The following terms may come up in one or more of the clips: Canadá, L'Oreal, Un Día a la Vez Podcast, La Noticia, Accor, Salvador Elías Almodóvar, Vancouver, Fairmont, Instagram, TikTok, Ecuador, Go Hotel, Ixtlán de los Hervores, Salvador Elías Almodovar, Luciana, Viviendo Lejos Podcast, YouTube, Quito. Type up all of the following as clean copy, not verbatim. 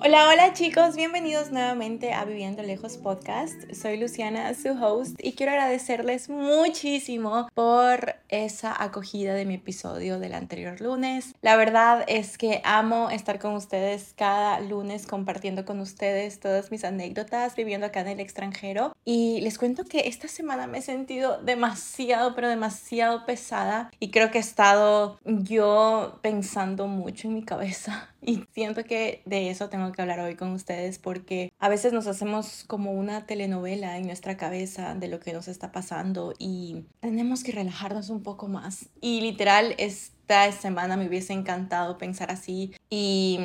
Hola, hola chicos, bienvenidos nuevamente a Viviendo Lejos Podcast. Soy Luciana, su host, y quiero agradecerles muchísimo por esa acogida de mi episodio del anterior lunes. La verdad es que amo estar con ustedes cada lunes compartiendo con ustedes todas mis anécdotas viviendo acá en el extranjero. Y les cuento que esta semana me he sentido demasiado, pero demasiado pesada, y creo que he estado yo pensando mucho en mi cabeza y siento que de eso tengo que hablar hoy con ustedes, porque a veces nos hacemos como una telenovela en nuestra cabeza de lo que nos está pasando y tenemos que relajarnos un poco más. Y literal, esta semana me hubiese encantado pensar así y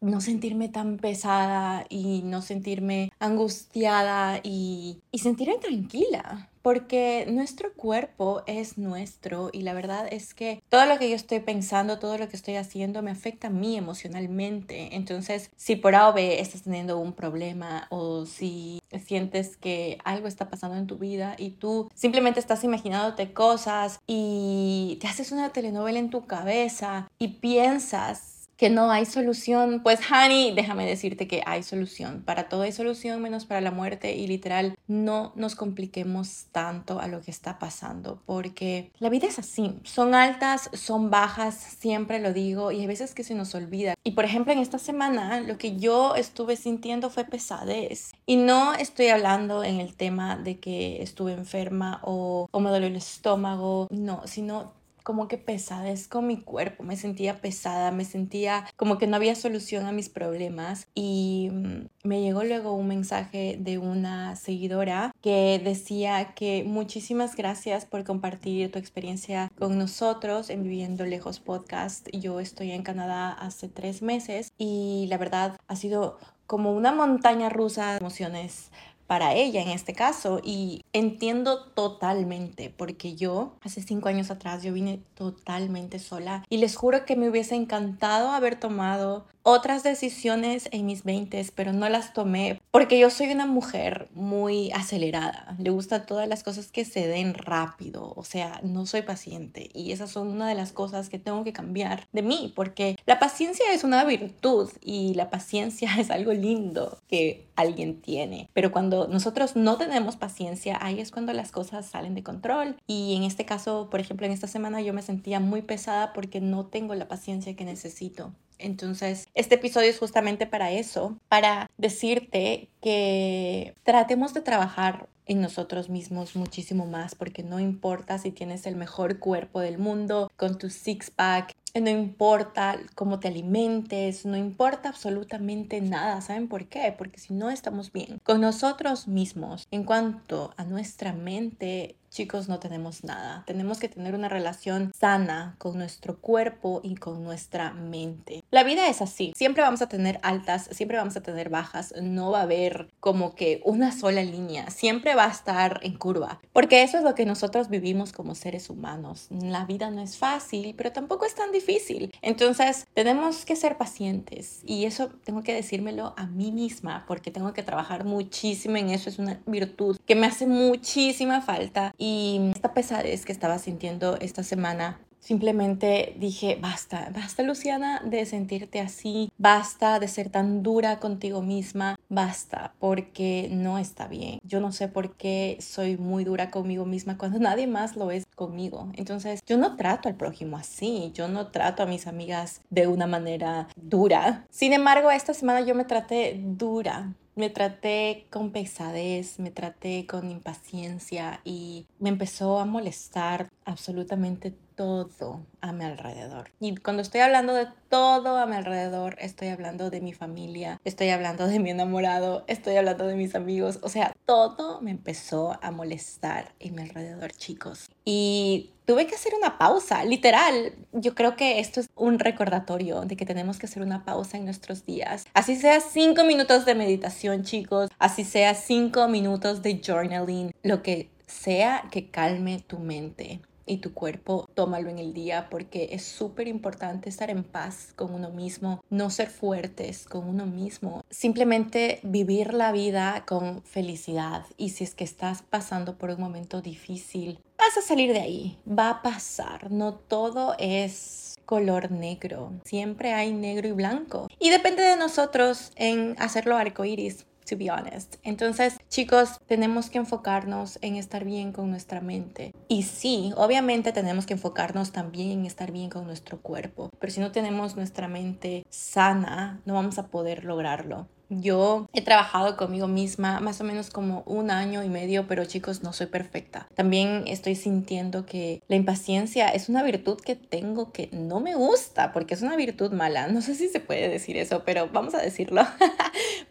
no sentirme tan pesada y no sentirme angustiada y sentirme tranquila. Porque nuestro cuerpo es nuestro y la verdad es que todo lo que yo estoy pensando, todo lo que estoy haciendo me afecta a mí emocionalmente. Entonces, si por A o B estás teniendo un problema o si sientes que algo está pasando en tu vida y tú simplemente estás imaginándote cosas y te haces una telenovela en tu cabeza y piensas que no hay solución, pues honey, déjame decirte que hay solución. Para todo hay solución, menos para la muerte. Y literal, no nos compliquemos tanto a lo que está pasando, porque la vida es así. Son altas, son bajas, siempre lo digo, y hay veces que se nos olvida. Y por ejemplo, en esta semana lo que yo estuve sintiendo fue pesadez. Y no estoy hablando en el tema de que estuve enferma o me dolió el estómago, no, sino como que pesadez con mi cuerpo. Me sentía pesada, me sentía como que no había solución a mis problemas. Y me llegó luego un mensaje de una seguidora que decía que muchísimas gracias por compartir tu experiencia con nosotros en Viviendo Lejos Podcast. Yo estoy en Canadá hace 3 meses y la verdad ha sido como una montaña rusa de emociones para ella en este caso, y entiendo totalmente, porque yo hace 5 años atrás yo vine totalmente sola y les juro que me hubiese encantado haber tomado otras decisiones en mis 20s, pero no las tomé porque yo soy una mujer muy acelerada, le gustan todas las cosas que se den rápido, o sea, no soy paciente y esas son una de las cosas que tengo que cambiar de mí, porque la paciencia es una virtud y la paciencia es algo lindo que alguien tiene, pero cuando nosotros no tenemos paciencia, ahí es cuando las cosas salen de control. Y en este caso, por ejemplo, en esta semana yo me sentía muy pesada porque no tengo la paciencia que necesito. Entonces, este episodio es justamente para eso, para decirte que tratemos de trabajar en nosotros mismos muchísimo más, porque no importa si tienes el mejor cuerpo del mundo con tu six-pack, no importa cómo te alimentes, no importa absolutamente nada. ¿Saben por qué? Porque si no estamos bien con nosotros mismos, en cuanto a nuestra mente, chicos, no tenemos nada. Tenemos que tener una relación sana con nuestro cuerpo y con nuestra mente. La vida es así. Siempre vamos a tener altas, siempre vamos a tener bajas. No va a haber como que una sola línea. Siempre va a estar en curva. Porque eso es lo que nosotros vivimos como seres humanos. La vida no es fácil, pero tampoco es tan difícil. Entonces, tenemos que ser pacientes. Y eso tengo que decírmelo a mí misma, porque tengo que trabajar muchísimo en eso. Es una virtud que me hace muchísima falta. Y esta pesadez que estaba sintiendo esta semana, simplemente dije, basta, basta Luciana de sentirte así, basta de ser tan dura contigo misma, basta, porque no está bien. Yo no sé por qué soy muy dura conmigo misma cuando nadie más lo es conmigo. Entonces, yo no trato al prójimo así, yo no trato a mis amigas de una manera dura. Sin embargo, esta semana yo me traté dura. Me traté con pesadez, me traté con impaciencia y me empezó a molestar absolutamente todo a mi alrededor. Y cuando estoy hablando de todo a mi alrededor, estoy hablando de mi familia, estoy hablando de mi enamorado, estoy hablando de mis amigos. O sea, todo me empezó a molestar en mi alrededor, chicos. Y tuve que hacer una pausa, literal. Yo creo que esto es un recordatorio de que tenemos que hacer una pausa en nuestros días. Así sea 5 minutos de meditación, chicos. Así sea 5 minutos de journaling. Lo que sea que calme tu mente y tu cuerpo, tómalo en el día, porque es súper importante estar en paz con uno mismo, no ser fuertes con uno mismo, simplemente vivir la vida con felicidad. Y si es que estás pasando por un momento difícil, vas a salir de ahí, va a pasar, no todo es color negro. Siempre hay negro y blanco. Y depende de nosotros en hacerlo arcoíris, to be honest. Entonces, chicos, tenemos que enfocarnos en estar bien con nuestra mente. Y sí, obviamente tenemos que enfocarnos también en estar bien con nuestro cuerpo. Pero si no tenemos nuestra mente sana, no vamos a poder lograrlo. Yo he trabajado conmigo misma más o menos como 1 año y medio, pero chicos, no soy perfecta. También estoy sintiendo que la impaciencia es una virtud que tengo que no me gusta, porque es una virtud mala. No sé si se puede decir eso, pero vamos a decirlo.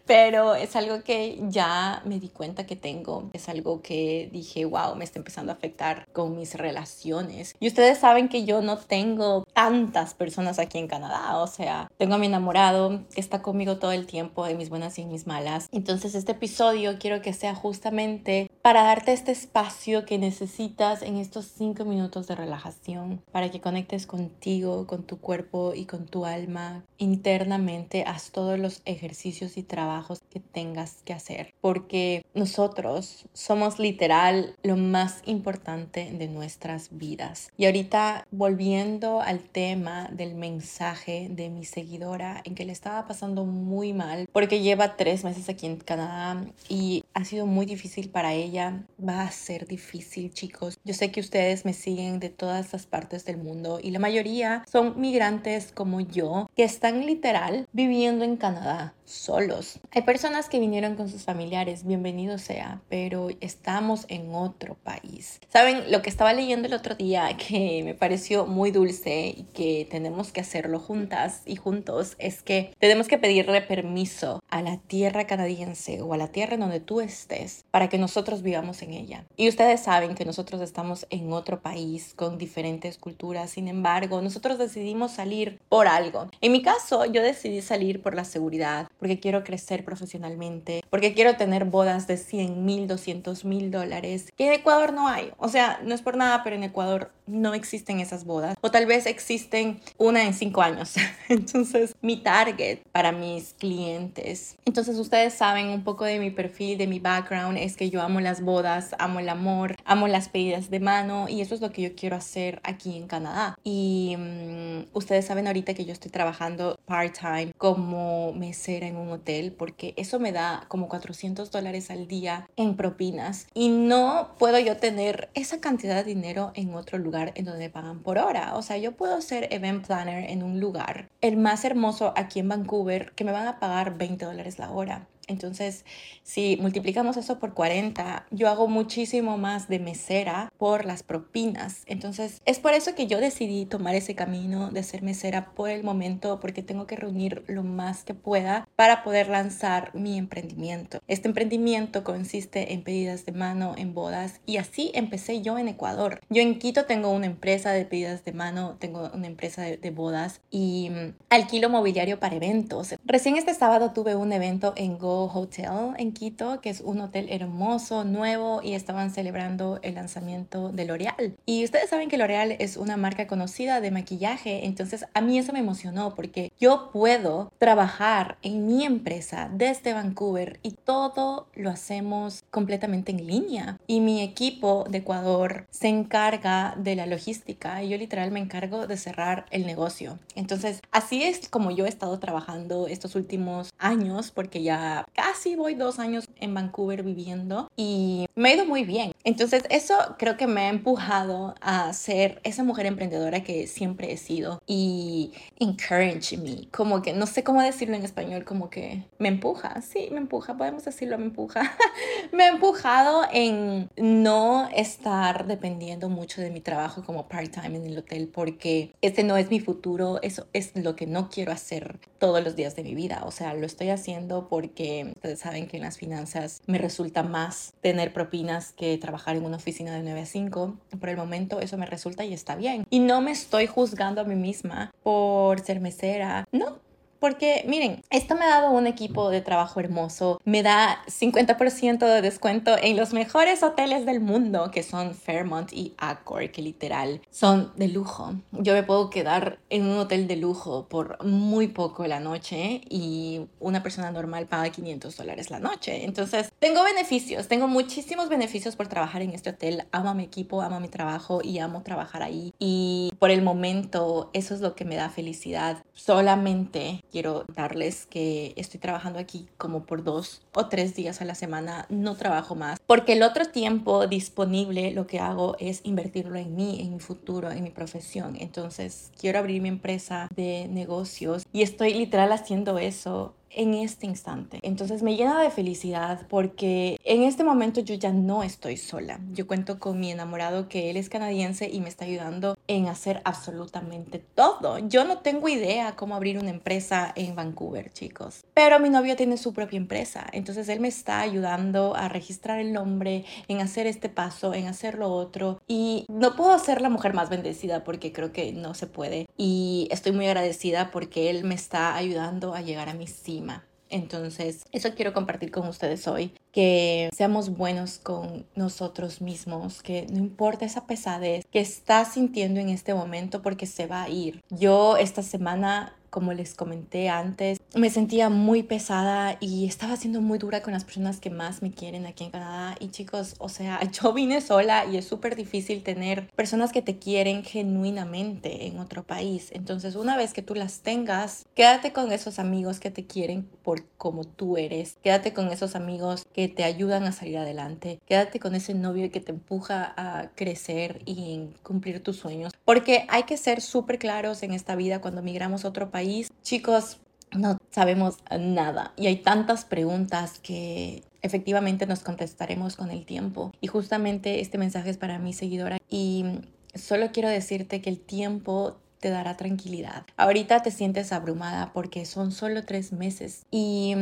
Pero es algo que ya me di cuenta que tengo. Es algo que dije, wow, me está empezando a afectar con mis relaciones. Y ustedes saben que yo no tengo tantas personas aquí en Canadá. O sea, tengo a mi enamorado que está conmigo todo el tiempo, de mis buenas y mis malas. Entonces este episodio quiero que sea justamente para darte este espacio que necesitas en estos 5 minutos de relajación, para que conectes contigo, con tu cuerpo y con tu alma. Internamente haz todos los ejercicios y trabajos que tengas que hacer, porque nosotros somos literal lo más importante de nuestras vidas. Y ahorita volviendo al tema del mensaje de mi seguidora, en que le estaba pasando muy mal porque lleva 3 meses aquí en Canadá y ha sido muy difícil para ella. Va a ser difícil, chicos. Yo sé que ustedes me siguen de todas las partes del mundo y la mayoría son migrantes como yo, que están literal viviendo en Canadá solos. Hay personas que vinieron con sus familiares, bienvenido sea, pero estamos en otro país. ¿Saben lo que estaba leyendo el otro día que me pareció muy dulce y que tenemos que hacerlo juntas y juntos? Es que tenemos que pedirle permiso a la tierra canadiense o a la tierra en donde tú estés para que nosotros vivamos en ella. Y ustedes saben que nosotros estamos en otro país con diferentes culturas, sin embargo, nosotros decidimos salir por algo. En mi caso, yo decidí salir por la seguridad, porque quiero crecer profesionalmente, porque quiero tener bodas de $100,000, $200,000, que en Ecuador no hay. O sea, no es por nada, pero en Ecuador no existen esas bodas. O tal vez existen una en 5 años. Entonces, mi target para mis clientes. Entonces, ustedes saben un poco de mi perfil, de mi background, es que yo amo las bodas, amo el amor, amo las pedidas de mano, y eso es lo que yo quiero hacer aquí en Canadá. Y ustedes saben ahorita que yo estoy trabajando part-time como mesera en un hotel, porque eso me da como $400 al día en propinas, y no puedo yo tener esa cantidad de dinero en otro lugar en donde me pagan por hora. O sea, yo puedo ser event planner en un lugar, el más hermoso aquí en Vancouver, que me van a pagar $20 la hora. Entonces, si multiplicamos eso por 40, yo hago muchísimo más de mesera por las propinas. Entonces, es por eso que yo decidí tomar ese camino de ser mesera por el momento, porque tengo que reunir lo más que pueda para poder lanzar mi emprendimiento. Este emprendimiento consiste en pedidas de mano, en bodas, y así empecé yo en Ecuador. Yo en Quito tengo una empresa de pedidas de mano, tengo una empresa de bodas y alquilo mobiliario para eventos. Recién este sábado tuve un evento en Go Hotel en Quito, que es un hotel hermoso, nuevo, y estaban celebrando el lanzamiento de L'Oreal. Y ustedes saben que L'Oreal es una marca conocida de maquillaje, entonces a mí eso me emocionó porque yo puedo trabajar en mi empresa desde Vancouver y todo lo hacemos completamente en línea. Y mi equipo de Ecuador se encarga de la logística y yo literal me encargo de cerrar el negocio. Entonces así es como yo he estado trabajando estos últimos años, porque ya casi voy 2 años en Vancouver viviendo y me ha ido muy bien. Entonces eso creo que me ha empujado a ser esa mujer emprendedora que siempre he sido, y encourage me, como que no sé cómo decirlo en español, como que me empuja, sí, me empuja, podemos decirlo, me empuja. Me ha empujado en no estar dependiendo mucho de mi trabajo como part-time en el hotel, porque este no es mi futuro, eso es lo que no quiero hacer todos los días de mi vida. O sea, lo estoy haciendo porque ustedes saben que en las finanzas me resulta más tener propinas que trabajar en una oficina de 9 a 5. Por el momento eso me resulta y está bien. Y no me estoy juzgando a mí misma por ser mesera. No. porque miren, esto me ha dado un equipo de trabajo hermoso, me da 50% de descuento en los mejores hoteles del mundo, que son Fairmont y Accor, que literal son de lujo. Yo me puedo quedar en un hotel de lujo por muy poco la noche y una persona normal paga $500 la noche. Entonces tengo beneficios, tengo muchísimos beneficios por trabajar en este hotel. Amo a mi equipo, amo a mi trabajo y amo trabajar ahí. Y por el momento eso es lo que me da felicidad. Solamente quiero darles que estoy trabajando aquí como por 2 o 3 días a la semana. No trabajo más porque el otro tiempo disponible lo que hago es invertirlo en mí, en mi futuro, en mi profesión. Entonces quiero abrir mi empresa de negocios y estoy literal haciendo eso en este instante. Entonces me llena de felicidad porque en este momento yo ya no estoy sola. Yo cuento con mi enamorado, que él es canadiense y me está ayudando en hacer absolutamente todo. Yo no tengo idea cómo abrir una empresa en Vancouver, chicos, pero mi novio tiene su propia empresa, entonces él me está ayudando a registrar el nombre, en hacer este paso, en hacer lo otro, y no puedo ser la mujer más bendecida porque creo que no se puede, y estoy muy agradecida porque él me está ayudando a llegar a mi cima. Entonces, eso quiero compartir con ustedes hoy, que seamos buenos con nosotros mismos, que no importa esa pesadez que estás sintiendo en este momento porque se va a ir. Yo esta semana, como les comenté antes, me sentía muy pesada y estaba siendo muy dura con las personas que más me quieren aquí en Canadá. Y chicos, o sea, yo vine sola y es súper difícil tener personas que te quieren genuinamente en otro país. Entonces, una vez que tú las tengas, quédate con esos amigos que te quieren por como tú eres. Quédate con esos amigos que te ayudan a salir adelante. Quédate con ese novio que te empuja a crecer y cumplir tus sueños. Porque hay que ser súper claros en esta vida cuando migramos a otro país. Chicos, no sabemos nada y hay tantas preguntas que efectivamente nos contestaremos con el tiempo. Y justamente este mensaje es para mi seguidora y solo quiero decirte que el tiempo te dará tranquilidad. Ahorita te sientes abrumada porque son solo 3 meses y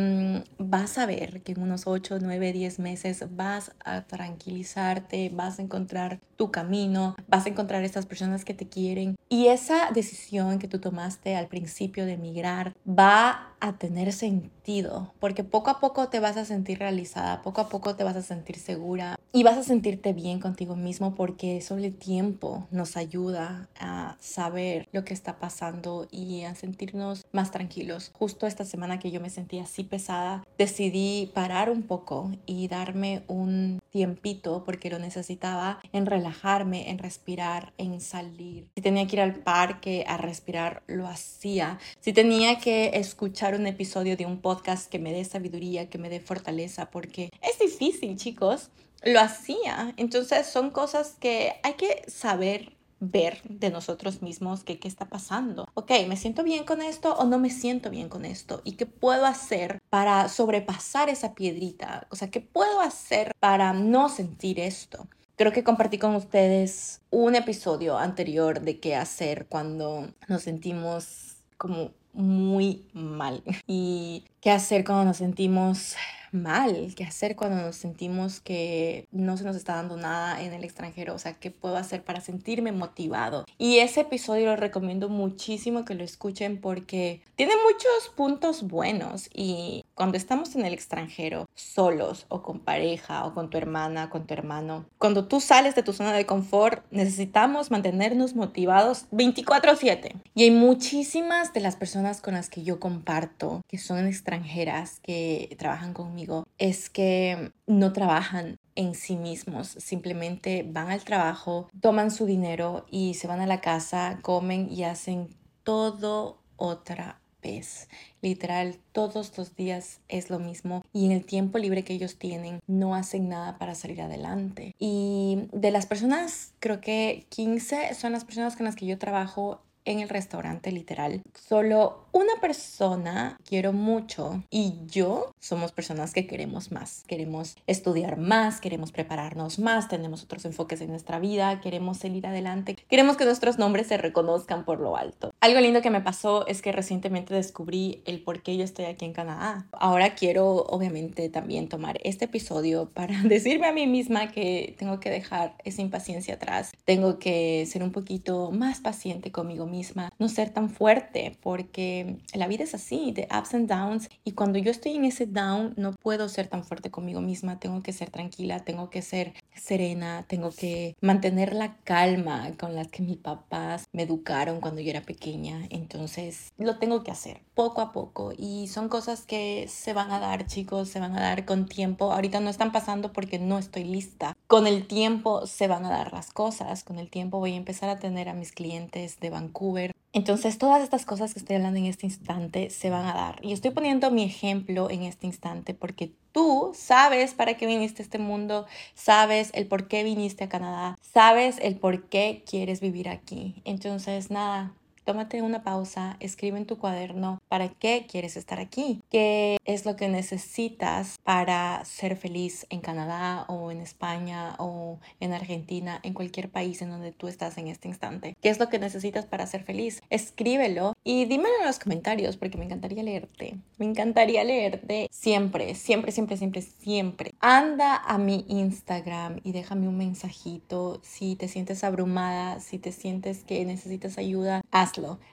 vas a ver que en unos 8, 9, 10 meses vas a tranquilizarte, vas a encontrar tu camino, vas a encontrar estas personas que te quieren, y esa decisión que tú tomaste al principio de emigrar va a tener sentido porque poco a poco te vas a sentir realizada, poco a poco te vas a sentir segura y vas a sentirte bien contigo mismo, porque sobre el tiempo nos ayuda a saber lo que está pasando y a sentirnos más tranquilos. Justo esta semana que yo me sentía así pesada, decidí parar un poco y darme un tiempito porque lo necesitaba, en relajarme, en respirar, en salir. Si tenía que ir al parque a respirar, lo hacía. Si tenía que escuchar un episodio de un podcast que me dé sabiduría, que me dé fortaleza, porque es difícil, chicos, lo hacía. Entonces son cosas que hay que saber ver de nosotros mismos, qué está pasando. Ok, ¿me siento bien con esto o no me siento bien con esto? ¿Y qué puedo hacer para sobrepasar esa piedrita? O sea, ¿qué puedo hacer para no sentir esto? Creo que compartí con ustedes un episodio anterior de qué hacer cuando nos sentimos como muy mal. Y qué hacer cuando nos sentimos mal, qué hacer cuando nos sentimos que no se nos está dando nada en el extranjero, o sea, qué puedo hacer para sentirme motivado. Y ese episodio lo recomiendo muchísimo que lo escuchen porque tiene muchos puntos buenos. Y cuando estamos en el extranjero, solos o con pareja o con tu hermana, con tu hermano, cuando tú sales de tu zona de confort, necesitamos mantenernos motivados 24/7. Y hay muchísimas de las personas con las que yo comparto, que son extranjeras, que trabajan conmigo, es que no trabajan en sí mismos, simplemente van al trabajo, toman su dinero y se van a la casa, comen y hacen todo otra vez. Literal, todos los días es lo mismo, y en el tiempo libre que ellos tienen no hacen nada para salir adelante. Y de las personas, creo que 15 son las personas con las que yo trabajo en el restaurante, literal. Solo una persona quiero mucho y yo somos personas que queremos más. Queremos estudiar más, queremos prepararnos más, tenemos otros enfoques en nuestra vida, queremos salir adelante, queremos que nuestros nombres se reconozcan por lo alto. Algo lindo que me pasó es que recientemente descubrí el por qué yo estoy aquí en Canadá. Ahora quiero, obviamente, también tomar este episodio para decirme a mí misma que tengo que dejar esa impaciencia atrás. Tengo que ser un poquito más paciente conmigo misma. misma, no ser tan fuerte, porque la vida es así, de ups and downs, y cuando yo estoy en ese down no puedo ser tan fuerte conmigo misma, tengo que ser tranquila, tengo que ser serena, tengo que mantener la calma con la que mis papás me educaron cuando yo era pequeña. Entonces lo tengo que hacer poco a poco, y son cosas que se van a dar, chicos, se van a dar con tiempo. Ahorita no están pasando porque no estoy lista. Con el tiempo se van a dar las cosas, con el tiempo voy a empezar a tener a mis clientes de Vancouver. Entonces todas estas cosas que estoy hablando en este instante se van a dar. Y estoy poniendo mi ejemplo en este instante porque tú sabes para qué viniste a este mundo, sabes el por qué viniste a Canadá, sabes el por qué quieres vivir aquí. Entonces nada, tómate una pausa, escribe en tu cuaderno para qué quieres estar aquí, qué es lo que necesitas para ser feliz en Canadá o en España o en Argentina, en cualquier país en donde tú estás en este instante. ¿Qué es lo que necesitas para ser feliz? Escríbelo y dímelo en los comentarios porque me encantaría leerte. Me encantaría leerte siempre, siempre, siempre, siempre, siempre. Anda a mi Instagram y déjame un mensajito si te sientes abrumada, si te sientes que necesitas ayuda.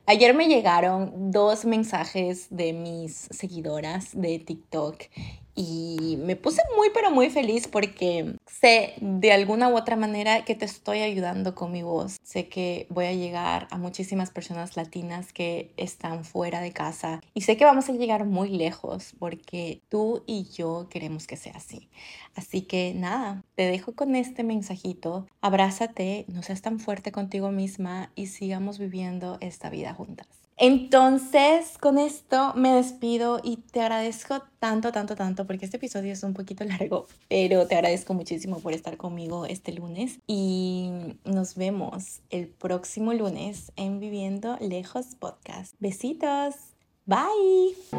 Ayer me llegaron 2 mensajes de mis seguidoras de TikTok y me puse muy pero muy feliz porque sé de alguna u otra manera que te estoy ayudando con mi voz. Sé que voy a llegar a muchísimas personas latinas que están fuera de casa y sé que vamos a llegar muy lejos porque tú y yo queremos que sea así. Así que nada, te dejo con este mensajito. Abrázate, no seas tan fuerte contigo misma y sigamos viviendo esta vida juntas. Entonces, con esto me despido y te agradezco tanto, tanto, tanto, porque este episodio es un poquito largo, pero te agradezco muchísimo por estar conmigo este lunes y nos vemos el próximo lunes en Viviendo Lejos Podcast. Besitos, bye.